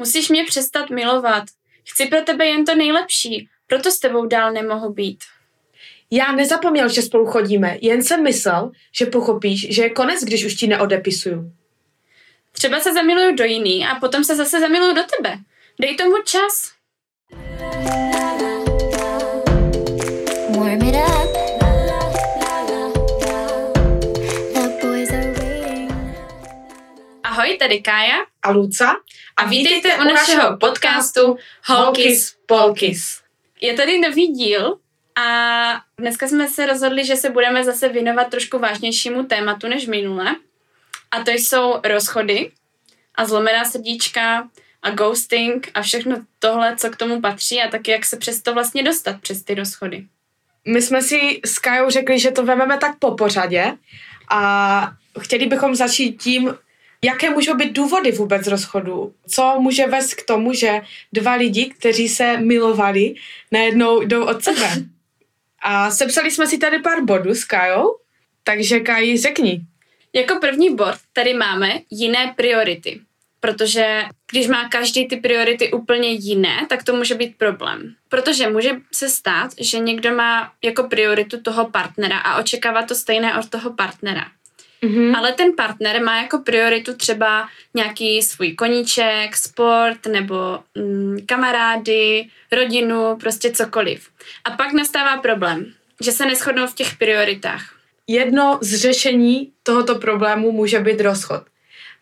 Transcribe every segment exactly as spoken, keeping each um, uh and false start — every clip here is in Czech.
Musíš mě přestat milovat. Chci pro tebe jen to nejlepší, proto s tebou dál nemohu být. Já nezapomněl, že spolu chodíme, jen jsem myslel, že pochopíš, že je konec, když už ti neodepisuju. Třeba se zamiluju do jiný a potom se zase zamiluju do tebe. Dej tomu čas. Ahoj, tady Kája a Luca a vítejte u našeho podcastu Holkis Polkis. Je tady nový díl a dneska jsme se rozhodli, že se budeme zase věnovat trošku vážnějšímu tématu než minule. A to jsou rozchody a zlomená srdíčka a ghosting a všechno tohle, co k tomu patří a taky jak se přes to vlastně dostat přes ty rozchody. My jsme si s Kájou řekli, že to vezmeme tak po pořadě a chtěli bychom začít tím, jaké můžou být důvody vůbec rozchodu? Co může vést k tomu, že dva lidi, kteří se milovali, najednou jdou od sebe? A sepsali jsme si tady pár bodů s Kajou, takže Kaji, řekni. Jako první bod tady máme jiné priority, protože když má každý ty priority úplně jiné, tak to může být problém. Protože může se stát, že někdo má jako prioritu toho partnera a očekává to stejné od toho partnera. Mm-hmm. Ale ten partner má jako prioritu třeba nějaký svůj koníček, sport nebo mm, kamarády, rodinu, prostě cokoliv. A pak nastává problém, že se neshodnou v těch prioritách. Jedno z řešení tohoto problému může být rozchod.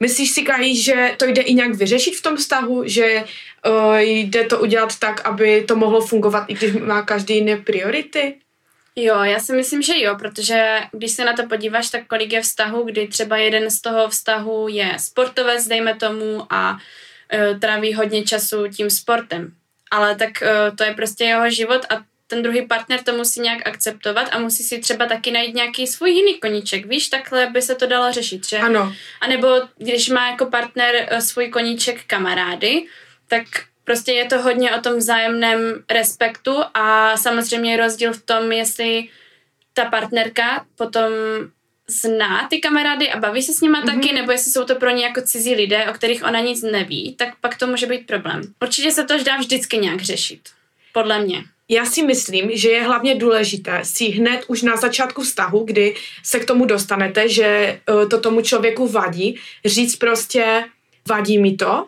Myslíš si, Kaji, že to jde i nějak vyřešit v tom vztahu, že uh, jde to udělat tak, aby to mohlo fungovat, i když má každý jiné priority? Jo, já si myslím, že jo, protože když se na to podíváš, tak kolik je vztahů, kdy třeba jeden z toho vztahu je sportovec, dejme tomu, a e, tráví hodně času tím sportem. Ale tak e, to je prostě jeho život a ten druhý partner to musí nějak akceptovat a musí si třeba taky najít nějaký svůj jiný koníček. Víš, takhle by se to dalo řešit, že? Ano. A nebo když má jako partner e, svůj koníček kamarády, tak... Prostě je to hodně o tom vzájemném respektu a samozřejmě je rozdíl v tom, jestli ta partnerka potom zná ty kamarády a baví se s nima mm-hmm. taky, nebo jestli jsou to pro ně jako cizí lidé, o kterých ona nic neví, tak pak to může být problém. Určitě se to dá vždycky nějak řešit, podle mě. Já si myslím, že je hlavně důležité si hned už na začátku vztahu, kdy se k tomu dostanete, že to tomu člověku vadí, říct prostě vadí mi to,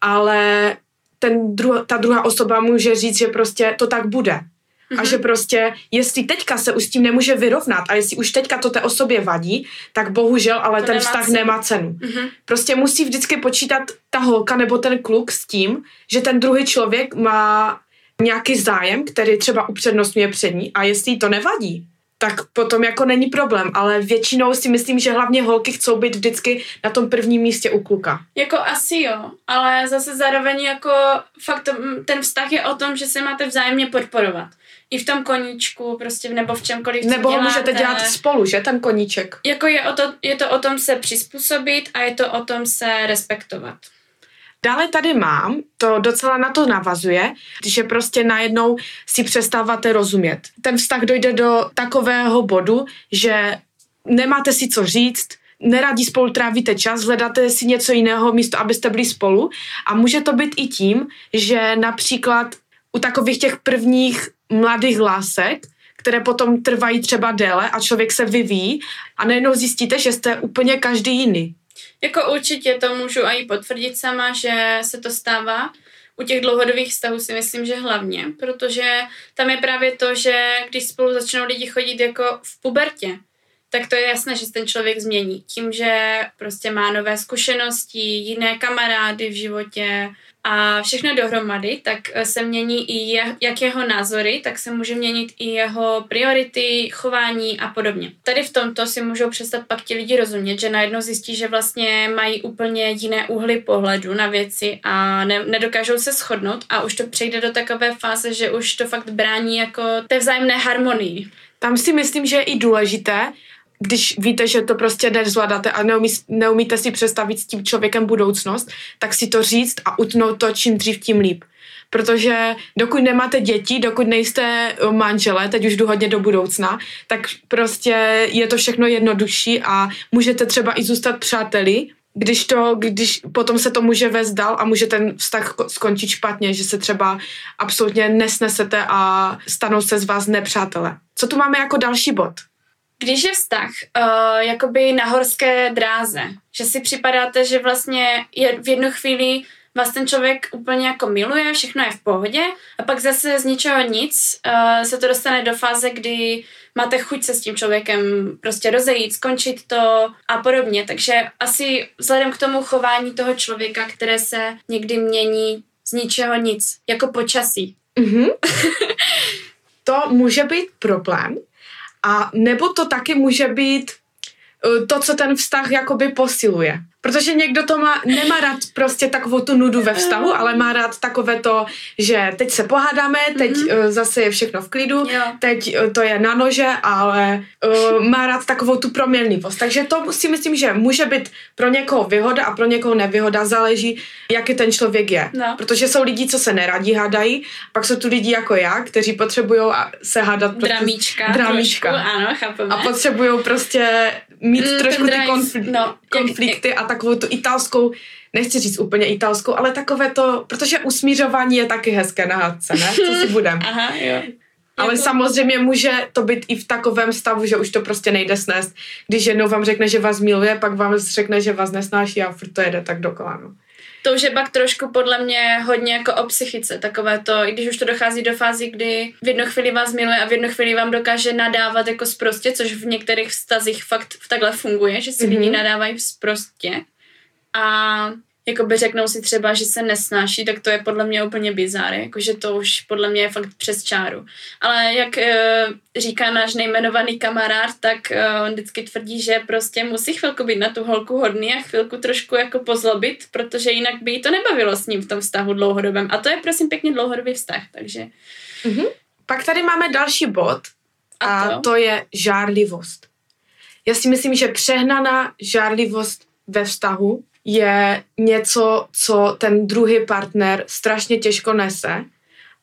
ale... Ten druh- ta druhá osoba může říct, že prostě to tak bude. Mm-hmm. A že prostě, jestli teďka se už s tím nemůže vyrovnat a jestli už teďka to té osobě vadí, tak bohužel, ale to ten nemá vztah cenu. nemá cenu. Mm-hmm. Prostě musí vždycky počítat ta holka nebo ten kluk s tím, že ten druhý člověk má nějaký zájem, který třeba upřednostňuje před ní a jestli jí to nevadí, tak potom jako není problém, ale většinou si myslím, že hlavně holky chcou být vždycky na tom prvním místě u kluka. Jako asi jo, ale zase zároveň jako fakt to, ten vztah je o tom, že se máte vzájemně podporovat. I v tom koníčku prostě nebo v čemkoliv, nebo ho můžete dělat spolu, že ten koníček. Jako je, o to, je to o tom se přizpůsobit a je to o tom se respektovat. Dále tady mám, to docela na to navazuje, že prostě najednou si přestáváte rozumět. Ten vztah dojde do takového bodu, že nemáte si co říct, neradi spolu trávíte čas, hledáte si něco jiného místo, abyste byli spolu. A může to být i tím, že například u takových těch prvních mladých lásek, které potom trvají třeba déle a člověk se vyvíjí a najednou zjistíte, že jste úplně každý jiný. Jako určitě to můžu i potvrdit sama, že se to stává. U těch dlouhodobých vztahů si myslím, že hlavně, protože tam je právě to, že když spolu začnou lidi chodit jako v pubertě, tak to je jasné, že ten člověk změní. Tím, že prostě má nové zkušenosti, jiné kamarády v životě a všechno dohromady, tak se mění i je, jak jeho názory, tak se může měnit i jeho priority, chování a podobně. Tady v tomto si můžou přestat pak ti lidi rozumět, že najednou zjistí, že vlastně mají úplně jiné úhly pohledu na věci a ne, nedokážou se shodnout a už to přejde do takové fáze, že už to fakt brání jako té vzájemné harmonii. Tam si myslím, že je i důležité, když víte, že to prostě nezvládáte a neumí, neumíte si představit s tím člověkem budoucnost, tak si to říct a utnout to čím dřív, tím líp. Protože dokud nemáte děti, dokud nejste manželé, teď už jdu hodně do budoucna, tak prostě je to všechno jednodušší a můžete třeba i zůstat přáteli když to, když potom se to může vést dál a může ten vztah skončit špatně, že se třeba absolutně nesnesete a stanou se z vás nepřátelé. Co tu máme jako další bod? Když je vztah uh, jakoby na horské dráze, že si připadáte, že vlastně je v jednu chvíli vás ten člověk úplně jako miluje, všechno je v pohodě a pak zase z ničeho nic uh, se to dostane do fáze, kdy máte chuť se s tím člověkem prostě rozejít, skončit to a podobně. Takže asi vzhledem k tomu chování toho člověka, které se někdy mění z ničeho nic, jako počasí. Mm-hmm. To může být problém a nebo to taky může být to, co ten vztah jakoby posiluje. Protože někdo to má, nemá rád prostě takovou tu nudu ve vztahu, ale má rád takové to, že teď se pohádáme, teď mm-hmm. zase je všechno v klidu, jo. Teď to je na nože, ale uh, má rád takovou tu proměnlivost. Takže to si myslím, že může být pro někoho výhoda a pro někoho nevýhoda, záleží, jaký ten člověk je. No. Protože jsou lidi, co se neradí hádají, pak jsou tu lidi jako já, kteří potřebují se hádat. Dramíčka. Dramíčka. Trošku, ano, chápeme. A potřebují prostě mít mm, trošku ty konfl- no. konflikty a takovou tu italskou, nechci říct úplně italskou, ale takové to, protože usmířování je taky hezké na hádce, ne? Co si budem. Aha, jo. Ale jako... samozřejmě může to být i v takovém stavu, že už to prostě nejde snést. Když jednou vám řekne, že vás miluje, pak vám řekne, že vás nesnáší a furt to jede tak dokola. No. To už je pak trošku podle mě hodně jako o psychice, takové to, i když už to dochází do fázy, kdy v jednu chvíli vás miluje a v jednu chvíli vám dokáže nadávat jako sprostě, což v některých vztazích fakt takhle funguje, že si mm-hmm. lidi nadávají sprostě a jakoby řeknou si třeba, že se nesnáší, tak to je podle mě úplně bizár, jakože to už podle mě je fakt přes čáru. Ale jak e, říká náš nejmenovaný kamarád, tak e, on vždycky tvrdí, že prostě musí chvilku být na tu holku hodný a chvilku trošku jako pozlobit, protože jinak by jí to nebavilo s ním v tom vztahu dlouhodobém. A to je prosím pěkně dlouhodobý vztah, takže... Mhm. Pak tady máme další bod a, a to? to je žárlivost. Já si myslím, že přehnaná žárlivost ve vztahu je něco, co ten druhý partner strašně těžko nese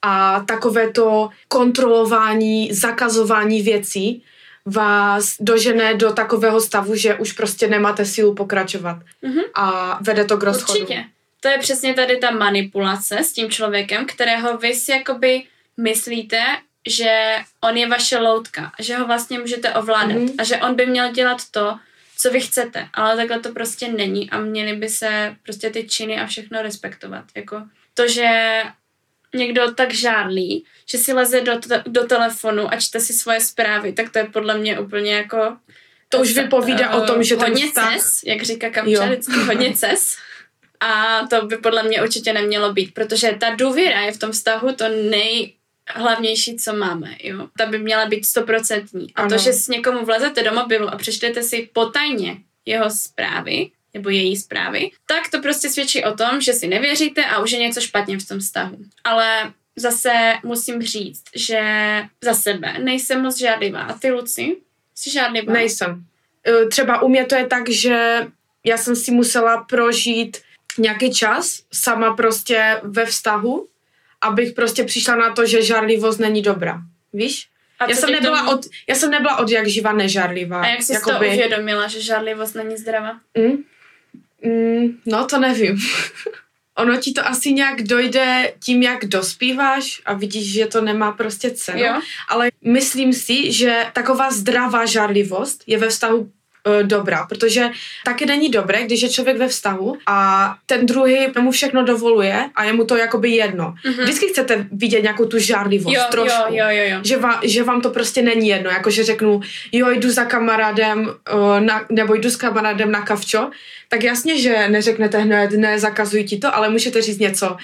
a takové to kontrolování, zakazování věcí vás dožene do takového stavu, že už prostě nemáte sílu pokračovat mm-hmm. a vede to k rozchodu. Určitě. To je přesně tady ta manipulace s tím člověkem, kterého vy si jakoby myslíte, že on je vaše loutka, že ho vlastně můžete ovládat mm-hmm. a že on by měl dělat to, co vy chcete, ale takhle to prostě není a měly by se prostě ty činy a všechno respektovat. Jako to, že někdo tak žárlí, že si leze do, t- do telefonu a čte si svoje zprávy, tak to je podle mě úplně jako... To už vypovídá o tom, že ten hodně vztah... ces, jak říká Kamča, vždycky hodně ces. A to by podle mě určitě nemělo být, protože ta důvěra je v tom vztahu to nej... hlavnější, co máme, jo. Ta by měla být stoprocentní. A ano. To, že s někomu vlezete do mobilu a přečtete si potajně jeho zprávy, nebo její zprávy, tak to prostě svědčí o tom, že si nevěříte a už je něco špatně v tom vztahu. Ale zase musím říct, že za sebe nejsem moc žádlivá. A ty, Luci, jsi žádlivá? Nejsem. Třeba u mě to je tak, že já jsem si musela prožít nějaký čas sama prostě ve vztahu, abych prostě přišla na to, že žárlivost není dobrá. Víš? Já jsem, nebyla od, já jsem nebyla od jak živa nežárlivá. A jak jsi jakoby... to uvědomila, že žárlivost není zdravá? Mm? Mm, no to nevím. Ono ti to asi nějak dojde tím, jak dospíváš a vidíš, že to nemá prostě cenu. Jo? Ale myslím si, že taková zdravá žárlivost je ve vztahu dobrá, protože taky není dobré, když je člověk ve vztahu a ten druhý mu všechno dovoluje a je mu to jakoby jedno. Mm-hmm. Vždycky chcete vidět nějakou tu žárlivost, jo, trošku, jo, jo, jo. Že, va, že vám to prostě není jedno, jakože řeknu, jo, jdu za kamarádem na, nebo jdu s kamarádem na kavčo, tak jasně, že neřeknete hned, ne, zakazuji ti to, ale můžete říct něco.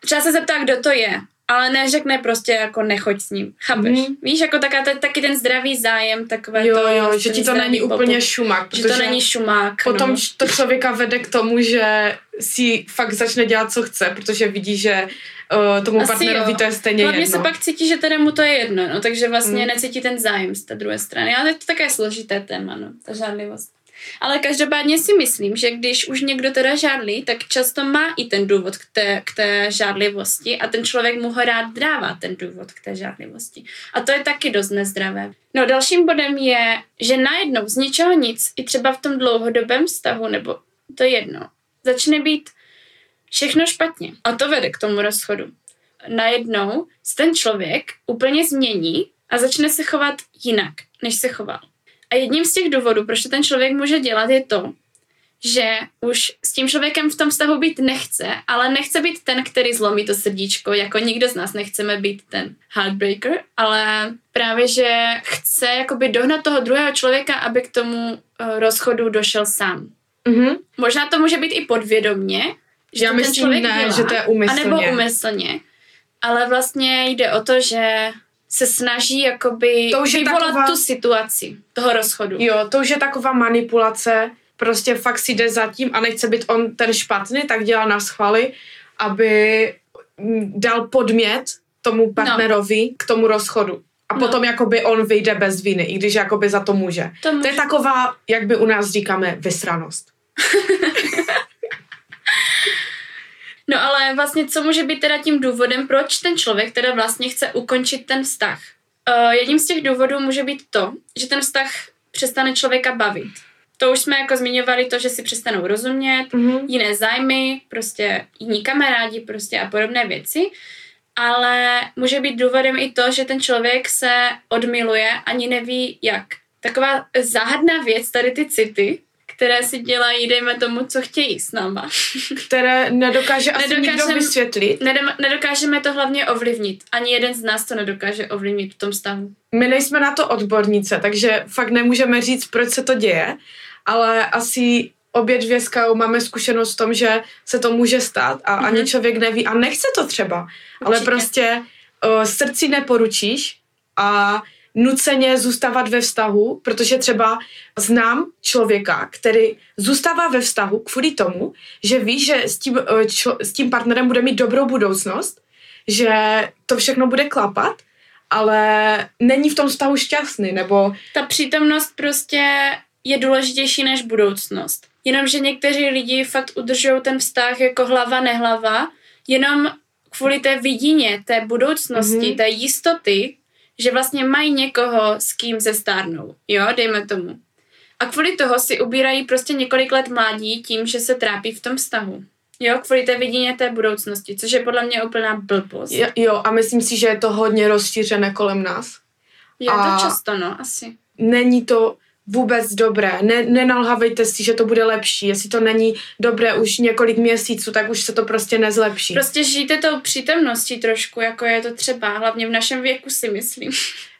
Třeba se zeptá, kdo to je. Ale neřekne prostě jako nechoď s ním, chápeš? Mm. Víš, jako taká, t- taky ten zdravý zájem, takové jo, to... Jo, jo, že ti to není popu. úplně šumák. Že to není šumák, Potom no. to člověka vede k tomu, že si fakt začne dělat, co chce, protože vidí, že uh, tomu Asi partnerovi jo. to je stejně Hlavně jedno. Hlavně se pak cítí, že teda mu to je jedno, no, takže vlastně mm. necítí ten zájem z té druhé strany. Ale to je také složité téma, no, ta žádlivost. Ale každopádně si myslím, že když už někdo teda žádlí, tak často má i ten důvod k té, k té žádlivosti a ten člověk mu ho rád dává ten důvod k té žádlivosti. A to je taky dost nezdravé. No dalším bodem je, že najednou z ničeho nic, i třeba v tom dlouhodobém vztahu nebo to je jedno. Začne být všechno špatně. A to vede k tomu rozchodu. Najednou se ten člověk úplně změní a začne se chovat jinak, než se choval. A jedním z těch důvodů, proč to ten člověk může dělat, je to, že už s tím člověkem v tom vztahu být nechce, ale nechce být ten, který zlomí to srdíčko, jako nikdo z nás nechceme být ten heartbreaker, ale právě, že chce jakoby dohnat toho druhého člověka, aby k tomu rozchodu došel sám. Mm-hmm. Možná to může být i podvědomně, že Já to myslím, ten člověk ne, dělá, že to je umyslně. Anebo umyslně, ale vlastně jde o to, že se snaží jakoby to vyvolat taková... tu situaci toho rozchodu. Jo, to už je taková manipulace, prostě fakt si jde za tím a nechce být on ten špatný, tak dělá na schvaly, aby dal podmět tomu partnerovi no. k tomu rozchodu. A no. potom jakoby on vyjde bez viny, i když jakoby za to může. To, může. To je taková, jak by u nás říkáme, vysranost. No ale vlastně co může být teda tím důvodem, proč ten člověk teda vlastně chce ukončit ten vztah? Uh, jedním z těch důvodů může být to, že ten vztah přestane člověka bavit. To už jsme jako zmiňovali to, že si přestanou rozumět, mm-hmm. jiné zájmy, prostě jiní kamarádi prostě a podobné věci, ale může být důvodem i to, že ten člověk se odmiluje, ani neví jak. Taková záhadná věc, tady ty city, které si dělají, dejme tomu, co chtějí s náma. Které nedokáže asi nikdo vysvětlit. Nedokážeme to hlavně ovlivnit. Ani jeden z nás to nedokáže ovlivnit v tom stavu. My nejsme na to odbornice, takže fakt nemůžeme říct, proč se to děje, ale asi obě dvě s Kajou máme zkušenost v tom, že se to může stát a mm-hmm. ani člověk neví a nechce to třeba. Určitě. Ale prostě uh, srdci neporučíš a nuceně zůstávat ve vztahu, protože třeba znám člověka, který zůstává ve vztahu kvůli tomu, že ví, že s tím, čo, s tím partnerem bude mít dobrou budoucnost, že to všechno bude klapat, ale není v tom vztahu šťastný, nebo... Ta přítomnost prostě je důležitější než budoucnost. Jenomže někteří lidi fakt udržují ten vztah jako hlava, nehlava, jenom kvůli té vidině, té budoucnosti, mm-hmm. té jistoty, že vlastně mají někoho, s kým se stárnou, jo, dejme tomu. A kvůli toho si ubírají prostě několik let mládí tím, že se trápí v tom vztahu. Jo, kvůli té vidině té budoucnosti, což je podle mě úplná blbost. Jo, jo a myslím si, že je to hodně rozšířené kolem nás. Jo, a to často, no, asi. Není to vůbec dobré. Ne, nenalhavejte si, že to bude lepší. Jestli to není dobré už několik měsíců, tak už se to prostě nezlepší. Prostě žijte tou přítomností trošku, jako je to třeba, hlavně v našem věku si myslím.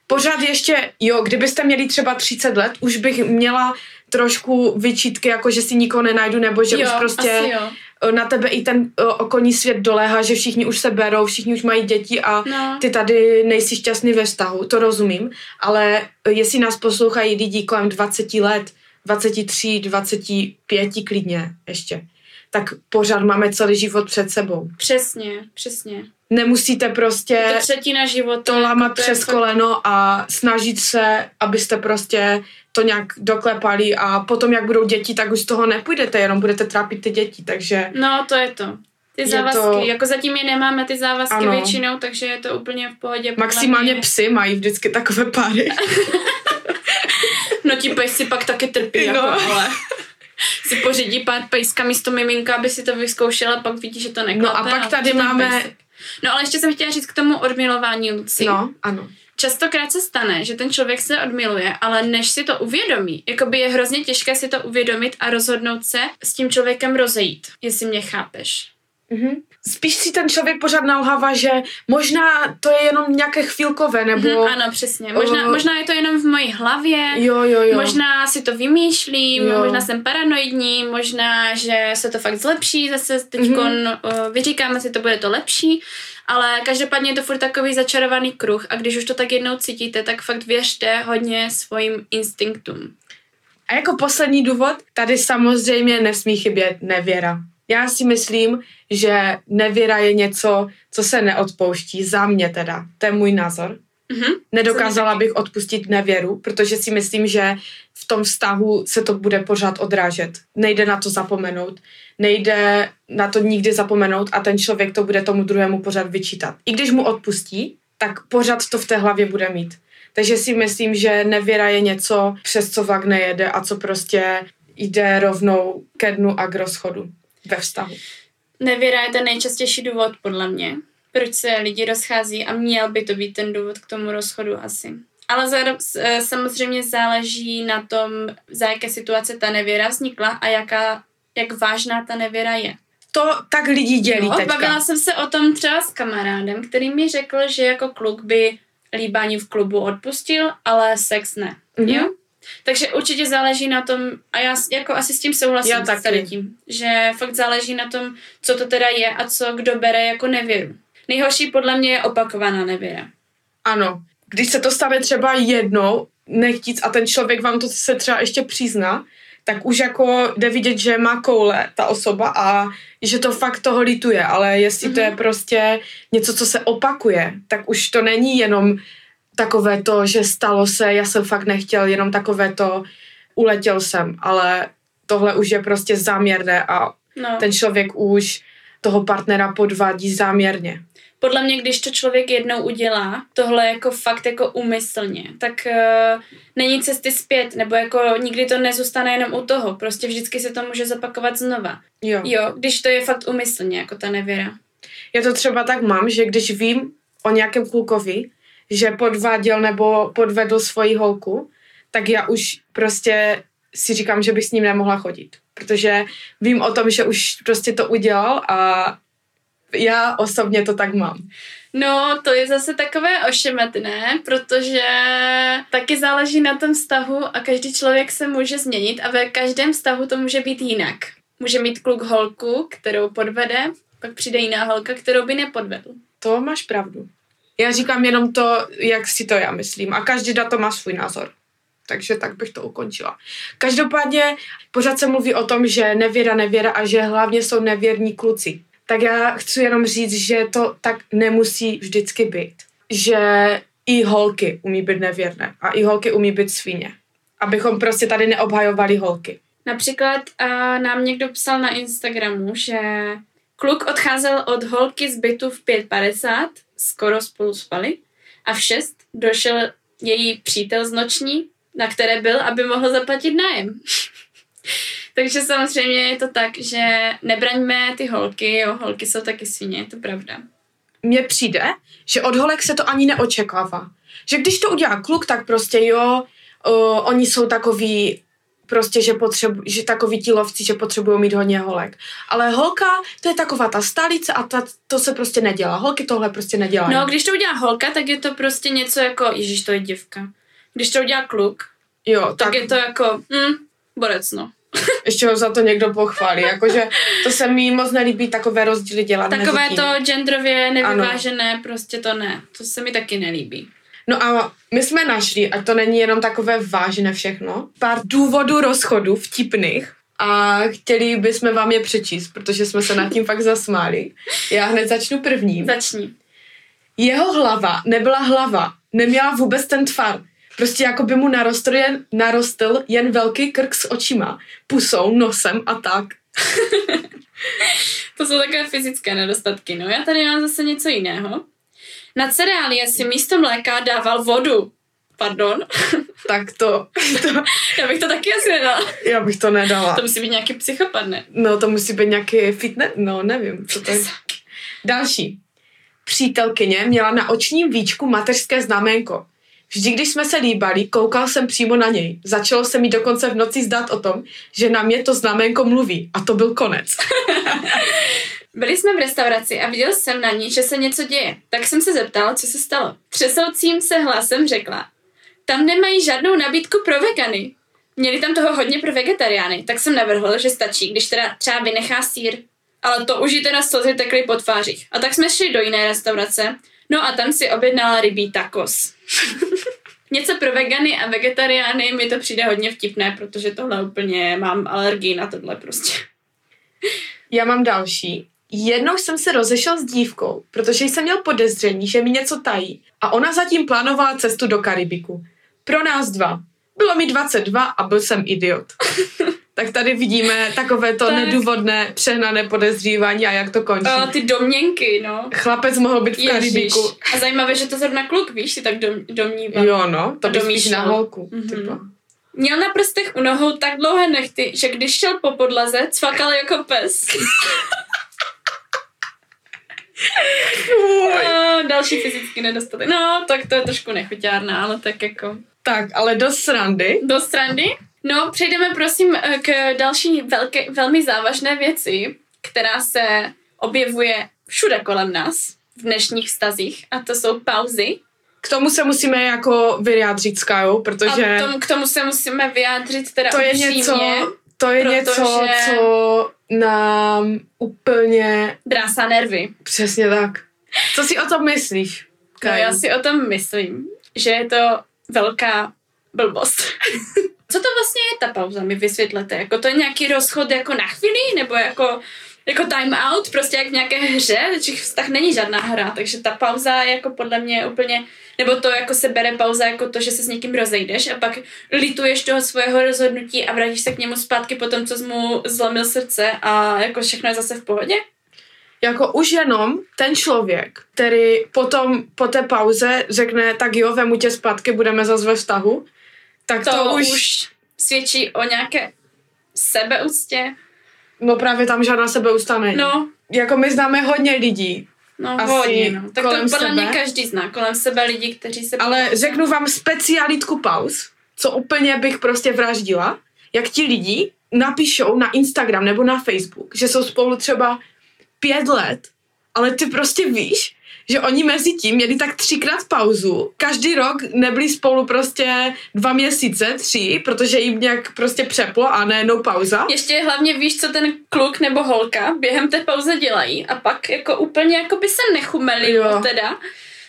Pořád ještě, jo, kdybyste měli třeba třicet let, už bych měla trošku vyčítky, jako že si nikoho nenajdu, nebo že jo, už prostě na tebe i ten okolní svět doléhá, že všichni už se berou, všichni už mají děti a no. ty tady nejsi šťastný ve vztahu, to rozumím, ale jestli nás poslouchají lidi kolem dvacet let, dvacet tři, dvacet pět klidně ještě, tak pořád máme celý život před sebou. Přesně, přesně. Nemusíte prostě to, třetina života, to lámat jako to přes jako... koleno a snažit se, abyste prostě to nějak doklepali a potom, jak budou děti, tak už z toho nepůjdete, jenom budete trápit ty děti, takže... No, to je to. Ty závazky, to... jako zatím je nemáme ty závazky ano. většinou, takže je to úplně v pohodě. Maximálně psy mají vždycky takové páry. No ti pejsci pak taky trpí, no. jako, ale... si pořídí pár pejska místo miminka, aby si to vyzkoušela, pak vidí, že to neklape. No a pak tady máme... Pejsek. No ale ještě jsem chtěla říct k tomu odmilování, Luci. No, ano. Častokrát se stane, že ten člověk se odmiluje, ale než si to uvědomí, jakoby je hrozně těžké si to uvědomit a rozhodnout se s tím člověkem rozejít, jestli mě chápeš. Mm-hmm. Spíš si ten člověk pořád nalhává, že možná to je jenom nějaké chvílkové, nebo... Mm-hmm, ano, přesně. Možná, uh... možná je to jenom v mojí hlavě, jo, jo, jo. možná si to vymýšlím, jo. možná jsem paranoidní, možná, že se to fakt zlepší, zase teďkon mm-hmm. uh, vyříkáme si, to bude to lepší, ale každopádně je to furt takový začarovaný kruh a když už to tak jednou cítíte, tak fakt věřte hodně svým instinktům. A jako poslední důvod, tady samozřejmě nesmí chybět nevěra. Já si myslím, že nevěra je něco, co se neodpouští, za mě teda, to je můj názor. Mm-hmm. Nedokázala bych odpustit nevěru, protože si myslím, že v tom vztahu se to bude pořád odrážet. Nejde na to zapomenout, nejde na to nikdy zapomenout a ten člověk to bude tomu druhému pořád vyčítat. I když mu odpustí, tak pořád to v té hlavě bude mít. Takže si myslím, že nevěra je něco, přes co vlak nejede a co prostě... jde rovnou ke dnu a k rozchodu ve vztahu? Nevěra je ten nejčastější důvod, podle mě, proč se lidi rozchází, a měl by to být ten důvod k tomu rozchodu asi. Ale za, samozřejmě záleží na tom, za jaké situace ta nevěra vznikla a jaká, jak vážná ta nevěra je. To tak lidi dělí no, teďka. Bavila jsem se o tom třeba s kamarádem, který mi řekl, že jako kluk by líbání v klubu odpustil, ale sex ne. Mm-hmm. Jo? Takže určitě záleží na tom, a já jako asi s tím souhlasím s tady tím, že fakt záleží na tom, co to teda je a co kdo bere jako nevěru. Nejhorší podle mě je opakovaná nevěra. Ano. Když se to stane třeba jednou, nechtít, a ten člověk vám to se třeba ještě přizná, tak už jako jde vidět, že má koule ta osoba a že to fakt toho lituje, ale jestli mm-hmm. to je prostě něco, co se opakuje, tak už to není jenom takové to, že stalo se, já jsem fakt nechtěl, jenom takové to, uletěl jsem, ale tohle už je prostě záměrné a no. ten člověk už toho partnera podvádí záměrně. Podle mě, když to člověk jednou udělá, tohle jako fakt jako úmyslně, tak uh, není cesty zpět, nebo jako nikdy to nezůstane jenom u toho, prostě vždycky se to může zapakovat znova. Jo. Jo, když to je fakt úmyslně, jako ta nevěra. Já to třeba tak mám, že když vím o nějakém klukovi, že podváděl nebo podvedl svoji holku, tak já už prostě si říkám, že bych s ním nemohla chodit, protože vím o tom, že už prostě to udělal a já osobně to tak mám. No, to je zase takové ošemetné, protože taky záleží na tom vztahu a každý člověk se může změnit a ve každém vztahu to může být jinak. Může mít kluk holku, kterou podvede, pak přijde jiná holka, kterou by nepodvedl. To máš pravdu. Já říkám jenom to, jak si to já myslím, a každý na to má svůj názor. Takže tak bych to ukončila. Každopádně pořád se mluví o tom, že nevěra, nevěra a že hlavně jsou nevěrní kluci. Tak já chci jenom říct, že to tak nemusí vždycky být. Že i holky umí být nevěrné a i holky umí být svině. Abychom prostě tady neobhajovali holky. Například uh, nám někdo psal na Instagramu, že kluk odcházel od holky z bytu v pět padesát, skoro spolu spali, a v šest došel její přítel z noční, na které byl, aby mohl zaplatit nájem. Takže samozřejmě je to tak, že nebraňme ty holky, jo, holky jsou taky svině, je to pravda. Mně přijde, že od holek se to ani neočekává. Že když to udělá kluk, tak prostě jo, uh, oni jsou takový, prostě, že, potřebu, že takový ti lovci, že potřebují mít hodně holek. Ale holka, to je taková ta stálice a ta, to se prostě nedělá. Holky tohle prostě nedělají. No, když to udělá holka, tak je to prostě něco jako, ježiš, to je dívka. Když to udělá kluk, jo, tak, tak je to jako, hm, borec, no. Ještě ho za to někdo pochválí, jakože to se mi moc nelíbí takové rozdíly dělat. Takové to genderově nevyvážené, ano. Prostě to ne, to se mi taky nelíbí. No a my jsme našli, a to není jenom takové vážné všechno, pár důvodů rozchodu vtipných a chtěli bychom vám je přečíst, protože jsme se nad tím fakt zasmáli. Já hned začnu prvním. Začni. Jeho hlava nebyla hlava, neměla vůbec ten tvar. Prostě jako by mu narostl jen, narostl jen velký krk s očima, pusou, nosem a tak. To jsou takové fyzické nedostatky. No, já tady mám zase něco jiného. Na cereálie si místo mléka dával vodu. Pardon. Tak to... to... Já bych to taky asi nedala. Já bych to nedala. To musí být nějaký psychopat, ne? No, to musí být nějaký fitness... No, nevím. Co to je. Další. Přítelkyně měla na očním víčku mateřské znaménko. Vždy, když jsme se líbali, koukal jsem přímo na něj. Začalo se mi dokonce v noci zdát o tom, že na mě to znaménko mluví. A to byl konec. Byli jsme v restauraci a viděl jsem na ní, že se něco děje. Tak jsem se zeptal, co se stalo. Třesoucím se hlasem řekla, tam nemají žádnou nabídku pro vegany. Měli tam toho hodně pro vegetariány, tak jsem navrhl, že stačí, když teda třeba vynechá sýr. Ale to už jí teda slzy tekly po tvářích. A tak jsme šli do jiné restaurace, no a tam si objednala rybí tacos. Něco pro vegany a vegetariány mi to přijde hodně vtipné, protože tohle úplně mám alergii na tohle prostě. Já mám další. Jednou jsem se rozešel s dívkou, protože jsem měl podezření, že mi něco tají a ona zatím plánovala cestu do Karibiku. Pro nás dva. Bylo mi dvacet dva a byl jsem idiot. Tak tady vidíme takové to tak. Nedůvodné, přehnané podezřívání a jak to končí. A ty domněnky, no. Chlapec mohl být v Ježiš. Karibiku. A zajímavé, že to zrovna kluk, víš, si tak dom, domnívá. Jo, no, to by spíš na holku. Mm-hmm. Měl na prstech u nohou tak dlouhé nehty, že když šel po podlaze, cvakal jako pes. No, další fyzický nedostatek. No, tak to je trošku nechuťárná, ale tak jako... Tak, ale do srandy. Do srandy. No, přejdeme prosím k další velké, velmi závažné věci, která se objevuje všude kolem nás v dnešních vztazích, a to jsou pauzy. K tomu se musíme jako vyjádřit s Kajou, protože... A tom, k tomu se musíme vyjádřit teda to je upřímně, něco, to je protože... něco, co nám úplně... Drásá nervy. Přesně tak. Co si o tom myslíš, Kaj? No, já si o tom myslím, že je to velká blbost. Co to vlastně je ta pauza, mi vysvětlete? Jako to je nějaký rozchod jako na chvíli, nebo jako... Jako time out, prostě jak v nějaké hře, či vztah není žádná hra, takže ta pauza je jako podle mě úplně, nebo to jako se bere pauza jako to, že se s někým rozejdeš a pak lituješ toho svého rozhodnutí a vrátíš se k němu zpátky po tom, co jsi mu zlomil srdce a jako všechno je zase v pohodě? Jako už jenom ten člověk, který potom po té pauze řekne, tak jo, vemu tě zpátky, budeme zase ve vztahu, tak to, to už... už svědčí o nějaké sebeúctě. No právě tam žádná sebeúcta není. No. Jako my známe hodně lidí. No asi hodně, no. Tak to podle sebe. Mě každý zná kolem sebe lidi, kteří se... Ale podle... řeknu vám specialitku pauz, co úplně bych prostě vraždila, jak ti lidi napíšou na Instagram nebo na Facebook, že jsou spolu třeba pět let, ale ty prostě víš, že oni mezi tím měli tak třikrát pauzu, každý rok nebyli spolu prostě dva měsíce, tři, protože jim nějak prostě přeplo a nejednou pauza. Ještě hlavně víš, co ten kluk nebo holka během té pauze dělají a pak jako úplně jako by se nechumeli, teda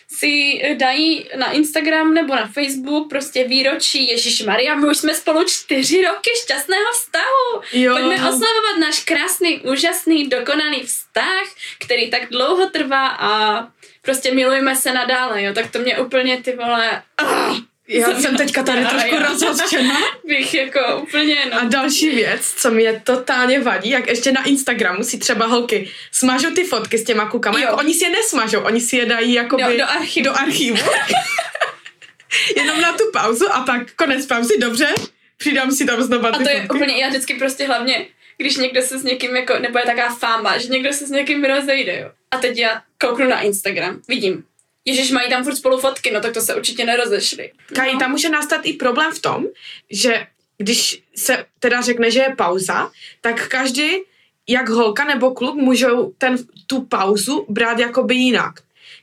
si dají na Instagram nebo na Facebook prostě výročí. Ježišmarja, my už jsme spolu čtyři roky šťastného vztahu. Jo. Pojďme oslavovat náš krásný, úžasný, dokonalý vztah, který tak dlouho trvá a prostě milujeme se nadále, jo. Tak to mě úplně, ty vole... Uh, Já jsem mě... teďka tady trošku rozhořčená. Bych jako úplně, no. A další věc, co mě totálně vadí, jak ještě na Instagramu si třeba holky smažou ty fotky s těma kukama, jako oni si je nesmažou, oni si je dají jakoby... No, do archivu. Do archivu. Jenom na tu pauzu a pak konec pauzy, dobře, přidám si tam znova ty fotky. A to je fotky. Úplně, já vždycky prostě hlavně... Když někdo se s někým, jako, nebo je taková fáma, že někdo se s někým rozejde, jo. A teď já kouknu na Instagram, vidím, ježiš, mají tam furt spolu fotky, no tak to se určitě nerozešli. Kaj, no. Tam může nastat i problém v tom, že když se teda řekne, že je pauza, tak každý, jak holka nebo kluk, můžou ten, tu pauzu brát jakoby jinak.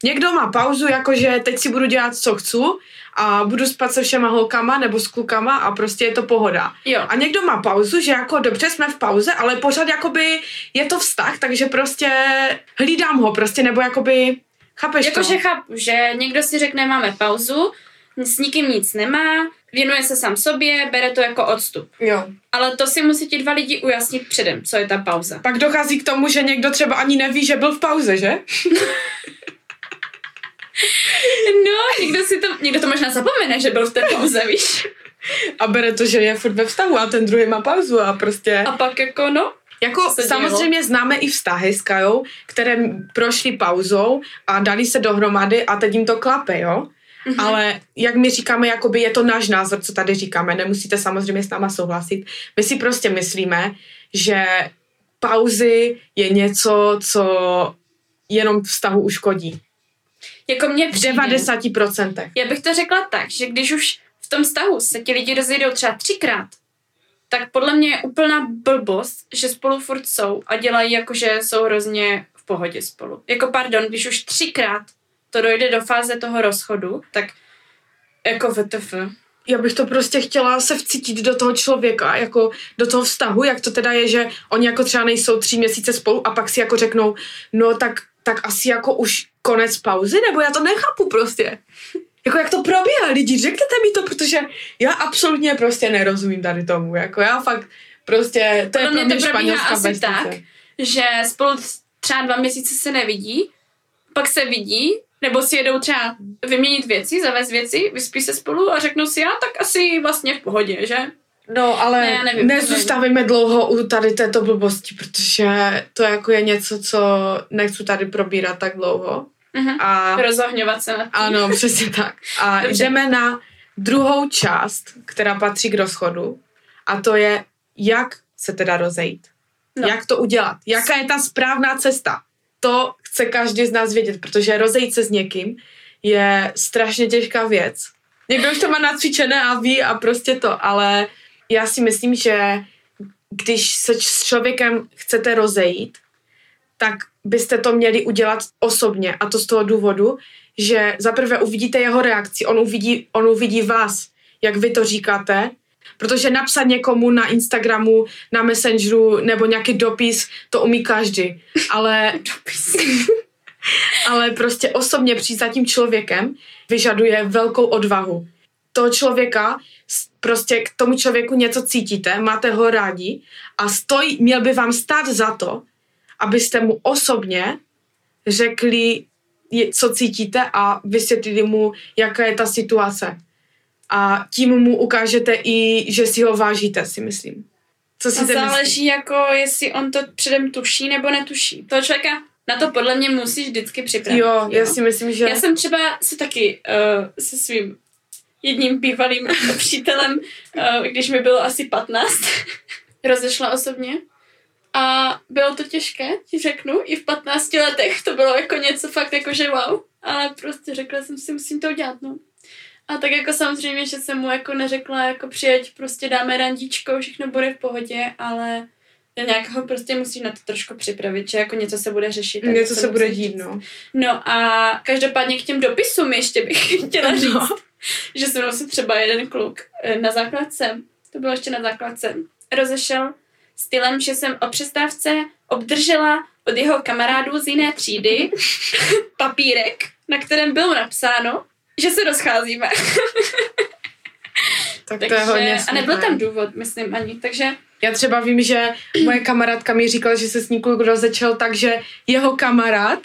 Někdo má pauzu, jakože teď si budu dělat, co chci a budu spát se všema holkama nebo s klukama a prostě je to pohoda. Jo. A někdo má pauzu, že jako dobře jsme v pauze, ale pořád jakoby je to vztah, takže prostě hlídám ho prostě, nebo jakoby chápeš jako to? Jakože chápu, že někdo si řekne máme pauzu, s nikým nic nemá, věnuje se sám sobě, bere to jako odstup. Jo. Ale to si musí ti dva lidi ujasnit předem, co je ta pauza. Pak dochází k tomu, že někdo třeba ani neví, že byl v pauze, že? No, někdo, si to, někdo to možná zapomene, že byl v té pauze, víš. A bere to, že je furt ve vztahu a ten druhý má pauzu a prostě... A pak jako, no. Jako samozřejmě dělo? Známe i vztahy s Kajou, které prošly pauzou a dali se dohromady a teď jim to klape, jo. Mm-hmm. Ale jak my říkáme, jakoby je to náš názor, co tady říkáme, nemusíte samozřejmě s náma souhlasit. My si prostě myslíme, že pauzy je něco, co jenom vztahu uškodí. Jako mě přijde. devadesát procent. Já bych to řekla tak, že když už v tom vztahu se ti lidi rozejdou třeba třikrát, tak podle mě je úplná blbost, že spolu furt jsou a dělají jako, že jsou hrozně v pohodě spolu. Jako pardon, když už třikrát to dojde do fáze toho rozchodu, tak jako W T F. Já bych to prostě chtěla se vcítit do toho člověka, jako do toho vztahu, jak to teda je, že oni jako třeba nejsou tři měsíce spolu a pak si jako řeknou, no tak, tak asi jako už konec pauzy, nebo já to nechápu prostě. Jako jak to probíhá, lidi, řekněte mi to, protože já absolutně prostě nerozumím tady tomu, jako já fakt prostě, to podle je pro mě, mě španělská asi bestnice. Tak, že spolu třeba dva měsíce se nevidí, pak se vidí, nebo si jedou třeba vyměnit věci, zavést věci, vyspí se spolu a řeknou si já, tak asi vlastně v pohodě, že? No, ale ne, nevím, nezůstavíme dlouho u tady této blbosti, protože to jako je něco, co nechci tady probírat tak dlouho. Uh-huh. A rozohňovat se na tím. Ano, přesně tak. A dobře. Jdeme na druhou část, která patří k rozchodu, a to je, jak se teda rozejít. No. Jak to udělat? Jaká je ta správná cesta? To chce každý z nás vědět, protože rozejít se s někým je strašně těžká věc. Někdo už to má nacvičené a ví a prostě to, ale já si myslím, že když se s člověkem chcete rozejít, tak byste to měli udělat osobně, a to z toho důvodu, že zaprvé uvidíte jeho reakci, on uvidí, on uvidí vás, jak vy to říkáte, protože napsat někomu na Instagramu, na Messengeru nebo nějaký dopis, to umí každý, ale dopis. Ale prostě osobně přijít za tím člověkem vyžaduje velkou odvahu. Toho člověka, prostě k tomu člověku něco cítíte, máte ho rádi a stojí, měl by vám stát za to, abyste mu osobně řekli, co cítíte a vysvětlili mu, jaká je ta situace. A tím mu ukážete i, že si ho vážíte, si myslím. Co si záleží, myslí? Jako jestli on to předem tuší nebo netuší. Toho člověka na to podle mě musíš vždycky připravit. Jo, jo, já si myslím, že... Já jsem třeba si taky uh, se svým jedním bývalým přítelem, uh, když mi bylo asi patnáct, rozešla osobně. A bylo to těžké, ti řeknu, i v patnácti letech to bylo jako něco fakt jako, že wow, ale prostě řekla jsem si, musím to udělat, no. A tak jako samozřejmě, že jsem mu jako neřekla, jako přijeď, prostě dáme randíčko, všechno bude v pohodě, ale nějak ho prostě musíš na to trošku připravit, že jako něco se bude řešit. Něco se bude dít, no. No a každopádně k těm dopisům ještě bych chtěla říct, no. Že jsem vlastně třeba jeden kluk na základce, to bylo ještě na základce, rozešel stylem, že jsem o přestávce obdržela od jeho kamarádů z jiné třídy papírek, na kterém bylo napsáno, že se rozcházíme. Tak to takže, je hodně smutné. A nebyl tam důvod, myslím, ani. Takže... Já třeba vím, že moje kamarádka mi říkala, že se s ní kluk rozečel, takže jeho kamarád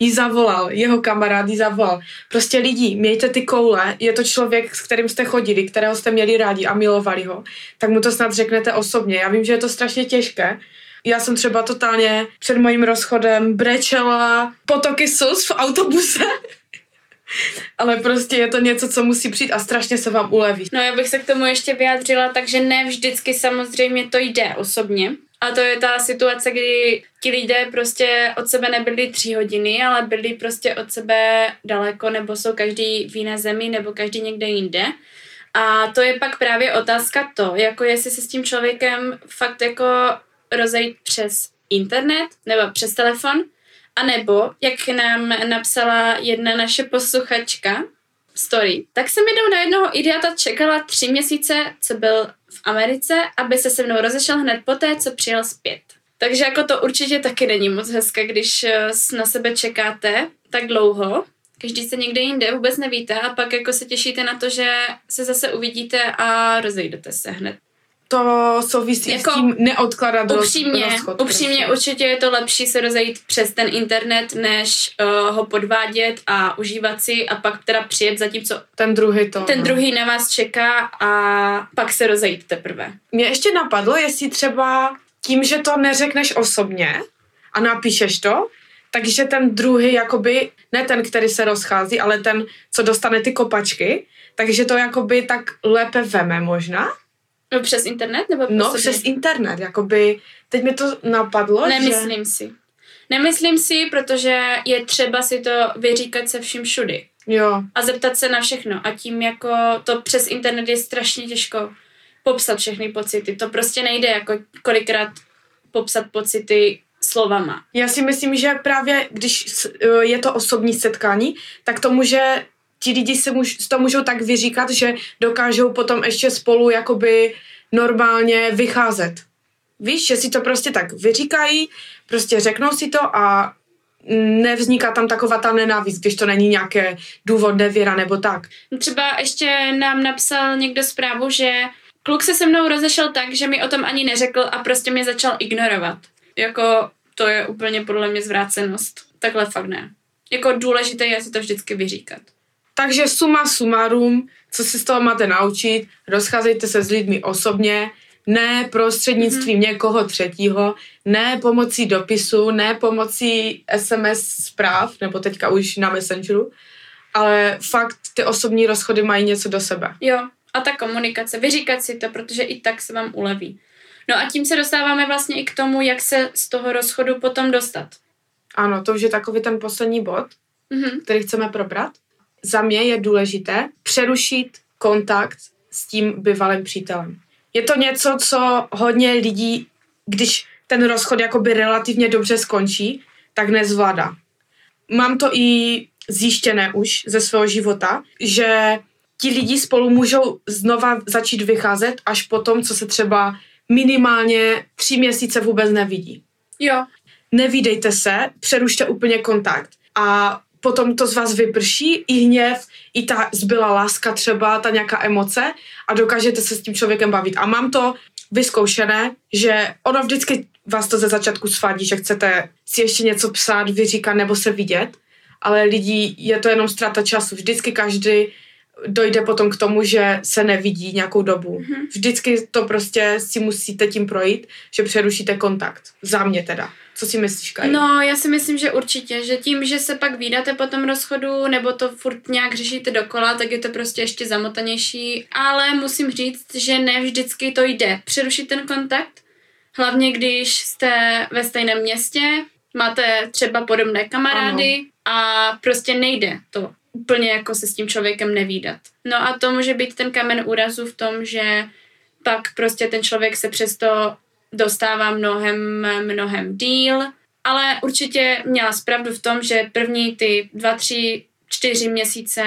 jí zavolal. Jeho kamarád jí zavolal. Prostě lidi, mějte ty koule, je to člověk, s kterým jste chodili, kterého jste měli rádi a milovali ho, tak mu to snad řeknete osobně. Já vím, že je to strašně těžké. Já jsem třeba totálně před mojím rozchodem brečela potoky slz v autobuse. Ale prostě je to něco, co musí přijít a strašně se vám uleví. No já bych se k tomu ještě vyjádřila, takže ne vždycky samozřejmě to jde osobně. A to je ta situace, kdy ti lidé prostě od sebe nebyli tři hodiny, ale byli prostě od sebe daleko, nebo jsou každý v jiné zemi, nebo každý někde jinde. A to je pak právě otázka to, jako jestli se s tím člověkem fakt jako rozejít přes internet nebo přes telefon. A nebo, jak nám napsala jedna naše posluchačka story, tak jsem jednou na jednoho idiota čekala tři měsíce, co byl v Americe, aby se se mnou rozešel hned poté, co přijel zpět. Takže jako to určitě taky není moc hezké, když na sebe čekáte tak dlouho, každý se někde jinde, vůbec nevíte a pak jako se těšíte na to, že se zase uvidíte a rozejdete se hned. To souvisí jako s tím neodkladat upřímně, rozchod. Upřímně prostě. Určitě je to lepší se rozejít přes ten internet, než uh, ho podvádět a užívat si a pak teda přijet zatímco ten druhý to. Ten no. druhý na vás čeká a pak se rozejít teprve. Mě ještě napadlo, jestli třeba tím, že to neřekneš osobně a napíšeš to, takže ten druhý jakoby, ne ten, který se rozchází, ale ten, co dostane ty kopačky, takže to jakoby tak lépe veme možná. No přes internet? Nebo no přes internet, jakoby, teď mi to napadlo, Nemyslím že... si. Nemyslím si, protože je třeba si to vyříkat se vším všudy. Jo. A zeptat se na všechno. A tím jako to přes internet je strašně těžko popsat všechny pocity. To prostě nejde jako kolikrát popsat pocity slovama. Já si myslím, že právě když je to osobní setkání, tak to může... Ti lidi se můž, to můžou tak vyříkat, že dokážou potom ještě spolu jakoby normálně vycházet. Víš, že si to prostě tak vyříkají, prostě řeknou si to a nevzniká tam taková ta nenávist, když to není nějaké důvod, nevěra nebo tak. Třeba ještě nám napsal někdo zprávu, že kluk se se mnou rozešel tak, že mi o tom ani neřekl a prostě mě začal ignorovat. Jako to je úplně podle mě zvrácenost. Takhle fakt ne. Jako důležité je si to vždycky vyříkat. Takže suma sumarum, co si z toho máte naučit, rozcházejte se s lidmi osobně, ne prostřednictvím mm-hmm. někoho třetího, ne pomocí dopisu, ne pomocí es em es zpráv, nebo teďka už na Messengeru, ale fakt ty osobní rozchody mají něco do sebe. Jo, a ta komunikace, vyříkat si to, protože i tak se vám uleví. No a tím se dostáváme vlastně i k tomu, jak se z toho rozchodu potom dostat. Ano, to už je takový ten poslední bod, mm-hmm. který chceme probrat. Za mě je důležité přerušit kontakt s tím bývalým přítelem. Je to něco, co hodně lidí, když ten rozchod jakoby relativně dobře skončí, tak nezvládá. Mám to i zjištěné už ze svého života, že ti lidi spolu můžou znova začít vycházet až po tom, co se třeba minimálně tři měsíce vůbec nevidí. Jo. Nevídejte se, přerušte úplně kontakt a potom to z vás vyprší, i hněv, i ta zbylá láska třeba, ta nějaká emoce a dokážete se s tím člověkem bavit. A mám to vyzkoušené, že ono vždycky vás to ze začátku svádí, že chcete si ještě něco psát, vyříkat nebo se vidět, ale lidi, je to jenom ztráta času. Vždycky každý dojde potom k tomu, že se nevidí nějakou dobu. Vždycky to prostě si musíte tím projít, že přerušíte kontakt. Za mě teda. Co si myslíš, Kaj? No, já si myslím, že určitě, že tím, že se pak vídáte po tom rozchodu, nebo to furt nějak řešíte dokola, tak je to prostě ještě zamotanější, ale musím říct, že ne vždycky to jde. Přerušit ten kontakt, hlavně když jste ve stejném městě, máte třeba podobné kamarády, ano. A prostě nejde to úplně jako se s tím člověkem nevídat. No a to může být ten kámen úrazu v tom, že pak prostě ten člověk se přesto dostává mnohem, mnohem díl, ale určitě měla pravdu v tom, že první ty dva, tři, čtyři měsíce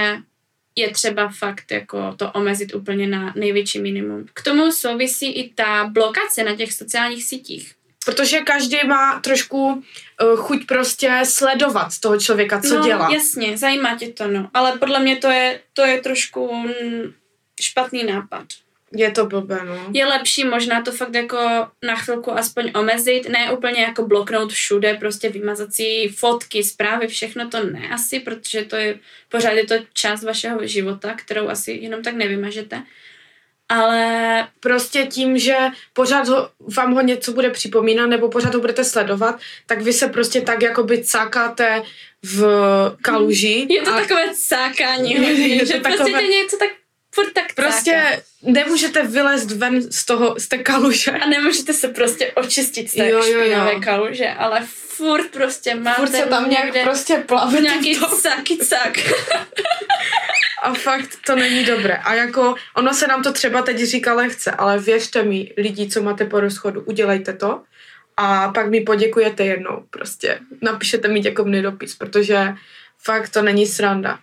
je třeba fakt jako to omezit úplně na největší minimum. K tomu souvisí i ta blokace na těch sociálních sítích. Protože každý má trošku uh, chuť prostě sledovat toho člověka, co no, dělá. No jasně, zajímá tě to, no. Ale podle mě to je, to je trošku mm, špatný nápad. Je to blbé, no. Je lepší možná to fakt jako na chvilku aspoň omezit, ne úplně jako bloknout všude, prostě vymazat si fotky, zprávy, všechno to ne asi, protože to je, pořád je to část vašeho života, kterou asi jenom tak nevymažete. Ale prostě tím, že pořád ho, vám ho něco bude připomínat nebo pořád ho budete sledovat, tak vy se prostě tak jakoby cákáte v kaluži. Je to a... takové cákání, že to prostě takové... něco tak furt tak prostě cáká. Nemůžete vylézt ven z toho, z té kaluže. A nemůžete se prostě očistit z té jo, jo, špinavé jo. kaluže, ale furt prostě máte furt se tam nějak prostě plavete nějaký cáky cák. A fakt to není dobré. A jako ono se nám to třeba teď říká lehce, ale věřte mi, lidi, co máte po rozchodu, udělejte to a pak mi poděkujete jednou. Prostě napíšete mi děkovný dopis, protože fakt to není sranda.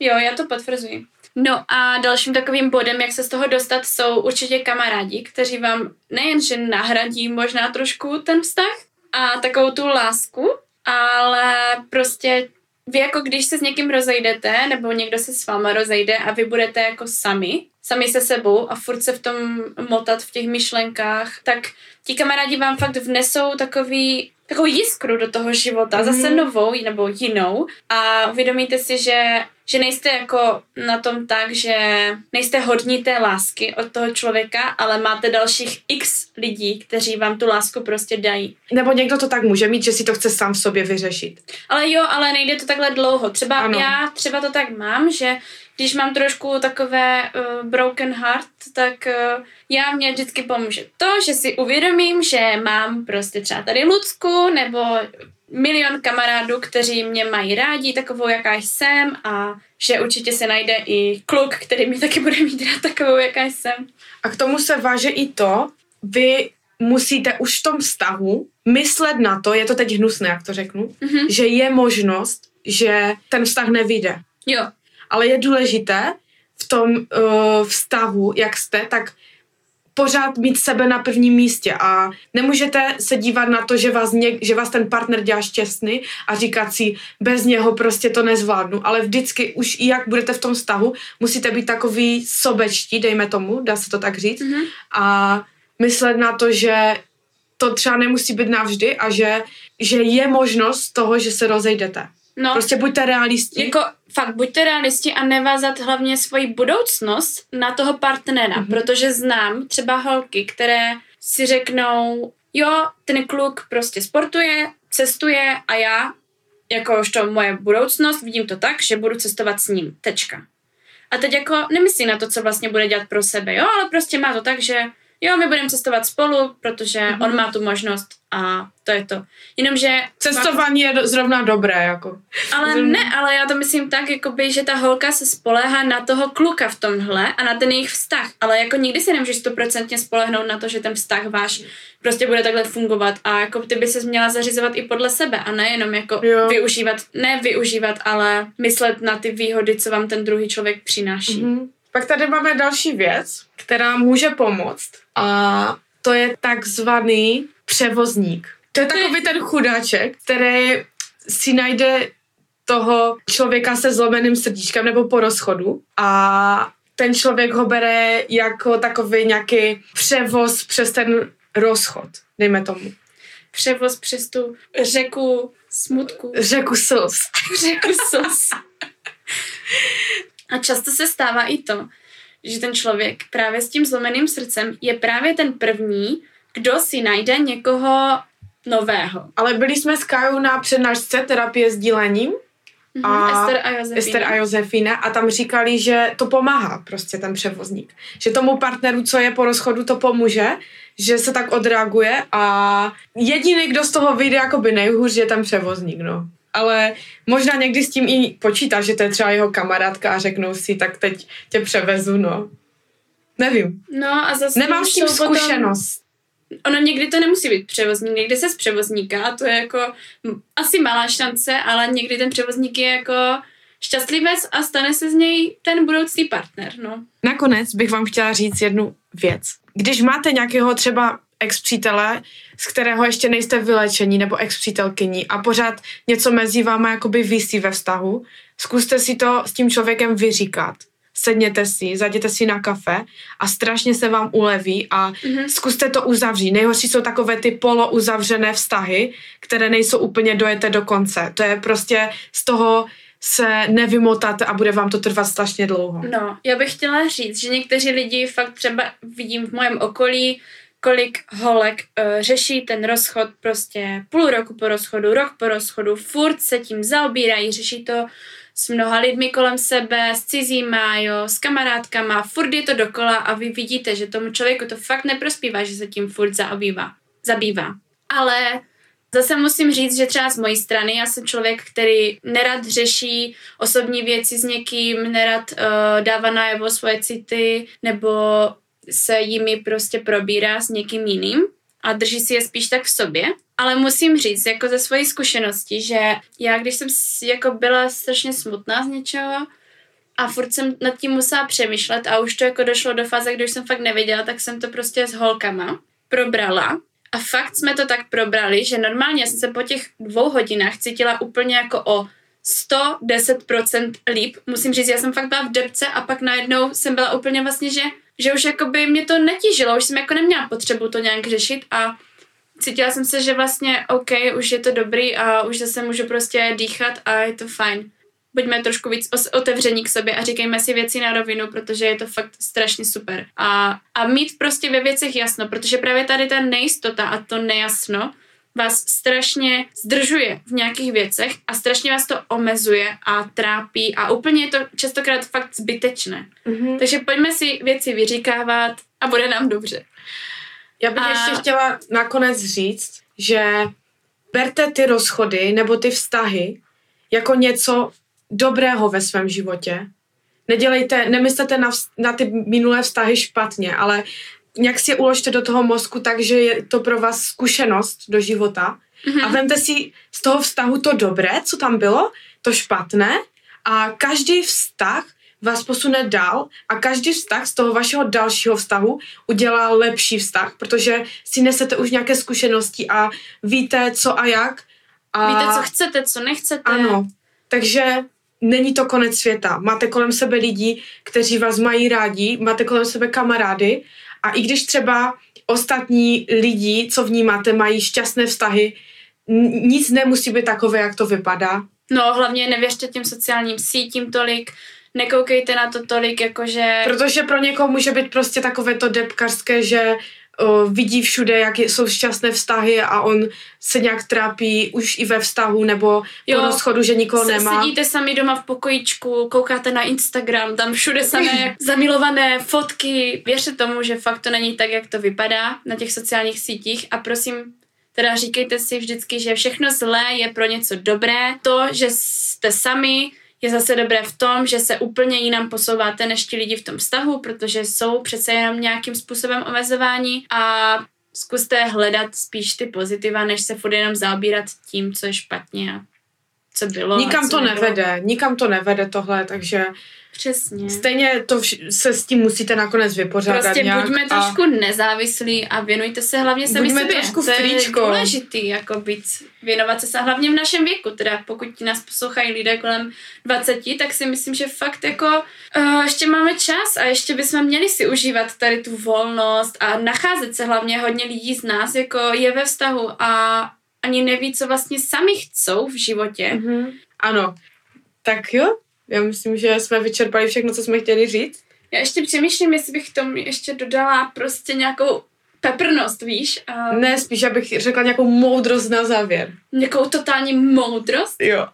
Jo, já to potvrzuji. No a dalším takovým bodem, jak se z toho dostat, jsou určitě kamarádi, kteří vám nejenže nahradí možná trošku ten vztah a takovou tu lásku, ale prostě... Vy jako když se s někým rozejdete, nebo někdo se s váma rozejde a vy budete jako sami, sami se sebou a furt se v tom motat v těch myšlenkách, tak ti kamarádi vám fakt vnesou takový, takovou jiskru do toho života, mm-hmm. zase novou nebo jinou a uvědomíte si, že, že nejste jako na tom tak, že nejste hodní té lásky od toho člověka, ale máte dalších x lidí, kteří vám tu lásku prostě dají. Nebo někdo to tak může mít, že si to chce sám v sobě vyřešit. Ale jo, ale nejde to takhle dlouho. Třeba ano. já třeba to tak mám, že když mám trošku takové uh, broken heart, tak uh, já mě vždycky pomůže to, že si uvědomím, že mám prostě třeba tady Lucku nebo milion kamarádů, kteří mě mají rádi takovou, jaká jsem a že určitě se najde i kluk, který mi taky bude mít rád takovou, jaká jsem. A k tomu se váže i to, vy musíte už v tom vztahu myslet na to, je to teď hnusné, jak to řeknu, mm-hmm. že je možnost, že ten vztah nevyjde. Jo. Ale je důležité v tom uh, vztahu, jak jste, tak pořád mít sebe na prvním místě a nemůžete se dívat na to, že vás, něk, že vás ten partner dělá šťastný a říkat si, bez něho prostě to nezvládnu, ale vždycky už i jak budete v tom vztahu, musíte být takový sobečtí, dejme tomu, dá se to tak říct, mm-hmm. a myslet na to, že to třeba nemusí být navždy a že, že je možnost toho, že se rozejdete. No, prostě buďte realisti. Jako fakt buďte realisti a nevázat hlavně svoji budoucnost na toho partnera, mm-hmm. protože znám třeba holky, které si řeknou, jo, ten kluk prostě sportuje, cestuje a já jakožto moje budoucnost, vidím to tak, že budu cestovat s ním, tečka. A teď jako nemyslí na to, co vlastně bude dělat pro sebe, jo, ale prostě má to tak, že jo, my budeme cestovat spolu, protože mm-hmm. on má tu možnost a to je to. Jenomže... Cestování je do, zrovna dobré, jako. Ale zrovna... ne, ale já to myslím tak, jakoby, že ta holka se spoléhá na toho kluka v tomhle a na ten jejich vztah, ale jako nikdy se nemůžeš stoprocentně spolehnout na to, že ten vztah váš prostě bude takhle fungovat a jako ty by ses měla zařizovat i podle sebe a nejenom jako jo. využívat, ne využívat, ale myslet na ty výhody, co vám ten druhý člověk přináší. Mm-hmm. Pak tady máme další věc, která může pomoct a to je takzvaný převozník. To je takový ten chudáček, který si najde toho člověka se zlomeným srdíčkem nebo po rozchodu a ten člověk ho bere jako takový nějaký převoz přes ten rozchod, dejme tomu. Převoz přes tu řeku smutku. Řeku slz. Řeku slz. A často se stává i to, že ten člověk právě s tím zlomeným srdcem je právě ten první, kdo si najde někoho nového. Ale byli jsme s Kajou na přednášce terapie s dílením mm-hmm, a Ester a Josefína. Ester a Josefína a tam říkali, že to pomáhá prostě ten převozník. Že tomu partneru, co je po rozchodu, to pomůže, že se tak odreaguje a jediný, kdo z toho vyjde jakoby nejhůř, je ten převozník, no. Ale možná někdy s tím i počítá, že to je třeba jeho kamarádka a řeknou si, tak teď tě převezu, no. Nevím. No a zase... Nemám s tím zkušenost. Potom, ono někdy to nemusí být převozník, někdy se z převozníka a to je jako asi malá šance, ale někdy ten převozník je jako šťastlivec a stane se z něj ten budoucí partner, no. Nakonec bych vám chtěla říct jednu věc. Když máte nějakého třeba ex-přítele, z kterého ještě nejste vylečení nebo ex-přítelkyní a pořád něco mezi váma jakoby visí ve vztahu, zkuste si to s tím člověkem vyříkat. Sedněte si, zajděte si na kafe a strašně se vám uleví a mm-hmm. zkuste to uzavřít. Nejhorší jsou takové ty polouzavřené vztahy, které nejsou úplně dojete do konce. To je prostě z toho se nevymotáte a bude vám to trvat strašně dlouho. No, já bych chtěla říct, že někteří lidi fakt třeba vidím v mém okolí, kolik holek e, řeší ten rozchod prostě půl roku po rozchodu, rok po rozchodu, furt se tím zaobírají, řeší to s mnoha lidmi kolem sebe, s cizíma, jo, s kamarádkama, furt je to dokola a vy vidíte, že tomu člověku to fakt neprospívá, že se tím furt zaobývá, zabývá. Ale zase musím říct, že třeba z mojí strany, já jsem člověk, který nerad řeší osobní věci s někým, nerad e, dává najevo svoje city, nebo... se jimi prostě probírá s někým jiným a drží si je spíš tak v sobě. Ale musím říct, jako ze svojí zkušenosti, že já, když jsem jako byla strašně smutná z něčeho a furt jsem nad tím musela přemýšlet a už to jako došlo do fáze, když jsem fakt nevěděla, tak jsem to prostě s holkama probrala. A fakt jsme to tak probrali, že normálně jsem se po těch dvou hodinách cítila úplně jako o sto deset procent líp. Musím říct, já jsem fakt byla v depce a pak najednou jsem byla úplně vlastně, že že už jakoby mě to netížilo, už jsem jako neměla potřebu to nějak řešit a cítila jsem se, že vlastně OK, už je to dobrý a už zase můžu prostě dýchat a je to fajn. Buďme trošku víc otevření k sobě a říkejme si věci na rovinu, protože je to fakt strašně super. A, a mít prostě ve věcech jasno, protože právě tady ta nejistota a to nejasno vás strašně zdržuje v nějakých věcech a strašně vás to omezuje a trápí a úplně je to častokrát fakt zbytečné. Mm-hmm. Takže pojďme si věci vyříkávat a bude nám dobře. Já bych a... ještě chtěla nakonec říct, že berte ty rozchody nebo ty vztahy jako něco dobrého ve svém životě. Nedělejte, nemyslete na, vz, na ty minulé vztahy špatně, ale nějak si je uložte do toho mozku, takže je to pro vás zkušenost do života mm-hmm. a vemte si z toho vztahu to dobré, co tam bylo, to špatné a každý vztah vás posune dál a každý vztah z toho vašeho dalšího vztahu udělá lepší vztah, protože si nesete už nějaké zkušenosti a víte co a jak. A... Víte, co chcete, co nechcete. Ano, takže... Není to konec světa. Máte kolem sebe lidi, kteří vás mají rádi, máte kolem sebe kamarády a i když třeba ostatní lidi, co vnímáte, mají šťastné vztahy, nic nemusí být takové, jak to vypadá. No, hlavně nevěřte těm sociálním sítím tolik, nekoukejte na to tolik, jakože... Protože pro někoho může být prostě takové to depkařské, že vidí všude, jak jsou šťastné vztahy a on se nějak trápí už i ve vztahu nebo jo, po rozchodu, že nikoho se, nemá. Sedíte sami doma v pokojičku, koukáte na Instagram, tam všude samé zamilované fotky. Věřte tomu, že fakt to není tak, jak to vypadá na těch sociálních sítích a prosím, teda říkejte si vždycky, že všechno zlé je pro něco dobré. To, že jste sami, je zase dobré v tom, že se úplně jinam posouváte než ti lidi v tom vztahu, protože jsou přece jenom nějakým způsobem omezováni a zkuste hledat spíš ty pozitiva, než se furt jenom zaobírat tím, co je špatně a co bylo. Nikam to nevede, nikam to nevede tohle, takže přesně. Stejně to vš- se s tím musíte nakonec vypořádat prostě nějak. Prostě buďme a... trošku nezávislí a věnujte se hlavně sami buďme sobě. Trošku to je důležitý, jako být, věnovat se, se hlavně v našem věku. Teda pokud nás poslouchají lidé kolem dvaceti, tak si myslím, že fakt jako uh, ještě máme čas a ještě bychom měli si užívat tady tu volnost a nacházet se hlavně hodně lidí z nás, jako je ve vztahu a ani neví, co vlastně sami chcou v životě. Mm-hmm. Ano. Tak jo. Já myslím, že jsme vyčerpali všechno, co jsme chtěli říct. Já ještě přemýšlím, jestli bych tomu ještě dodala prostě nějakou peprnost, víš? Um, ne, spíš, abych řekla nějakou moudrost na závěr. Nějakou totální moudrost? Jo.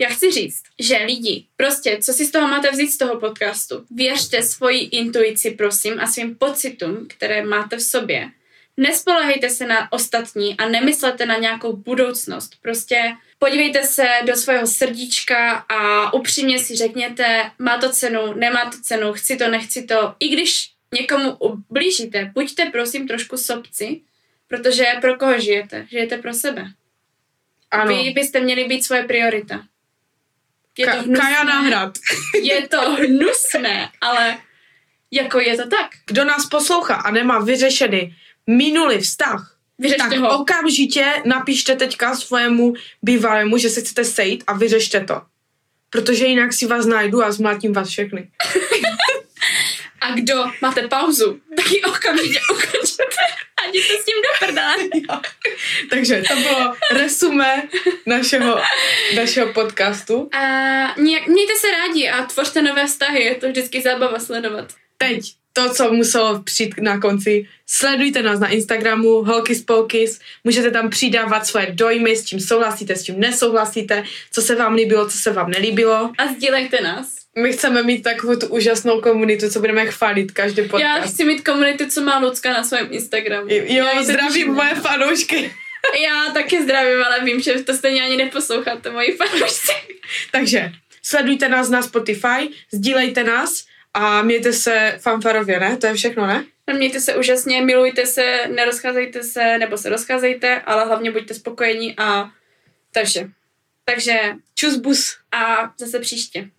Já chci říct, že lidi, prostě, co si z toho máte vzít z toho podcastu? Věřte svoji intuici, prosím, a svým pocitům, které máte v sobě. Nespolehejte se na ostatní a nemyslete na nějakou budoucnost. Prostě podívejte se do svého srdíčka a upřímně si řekněte, má to cenu, nemá to cenu, chci to, nechci to. I když někomu ublížíte, buďte prosím trošku sobci, protože pro koho žijete? Žijete pro sebe. Ano. Vy byste měli být svoje priorita. Je Ka- to hnusné. Kaja Náhrad. Je to hnusné, ale jako je to tak. Kdo nás poslouchá a nemá vyřešený minulý vztah, vyřešte tak ho. Okamžitě napište teďka svému bývalému, že se chcete sejít a vyřešte to. Protože jinak si vás najdu a zmlátím vás všechny. A kdo máte pauzu, tak ji okamžitě ukončete a jděte s tím do prdele. Takže to bylo resumé našeho, našeho podcastu. A nějak, mějte se rádi a tvořte nové vztahy, je to vždycky zábava sledovat. Teď. To, co muselo přijít na konci. Sledujte nás na Instagramu Holky z Polkys. Můžete tam přidávat svoje dojmy, s čím souhlasíte, s čím nesouhlasíte, co se vám líbilo, co se vám nelíbilo. A sdílejte nás. My chceme mít takovou tu úžasnou komunitu, co budeme chválit každý podcast. Já chci mít komunitu, co má Lucka na svém Instagramu. Jo, já zdravím moje fanoušky. Já taky zdravím, ale vím, že to stejně ani neposloucháte, moji fanoušci. Takže sledujte nás na Spotify, sdílejte nás. A mějte se fanfarově, ne? To je všechno, ne? Mějte se úžasně, milujte se, nerozcházejte se, nebo se rozcházejte, ale hlavně buďte spokojení a to je vše. Takže čus bus a zase příště.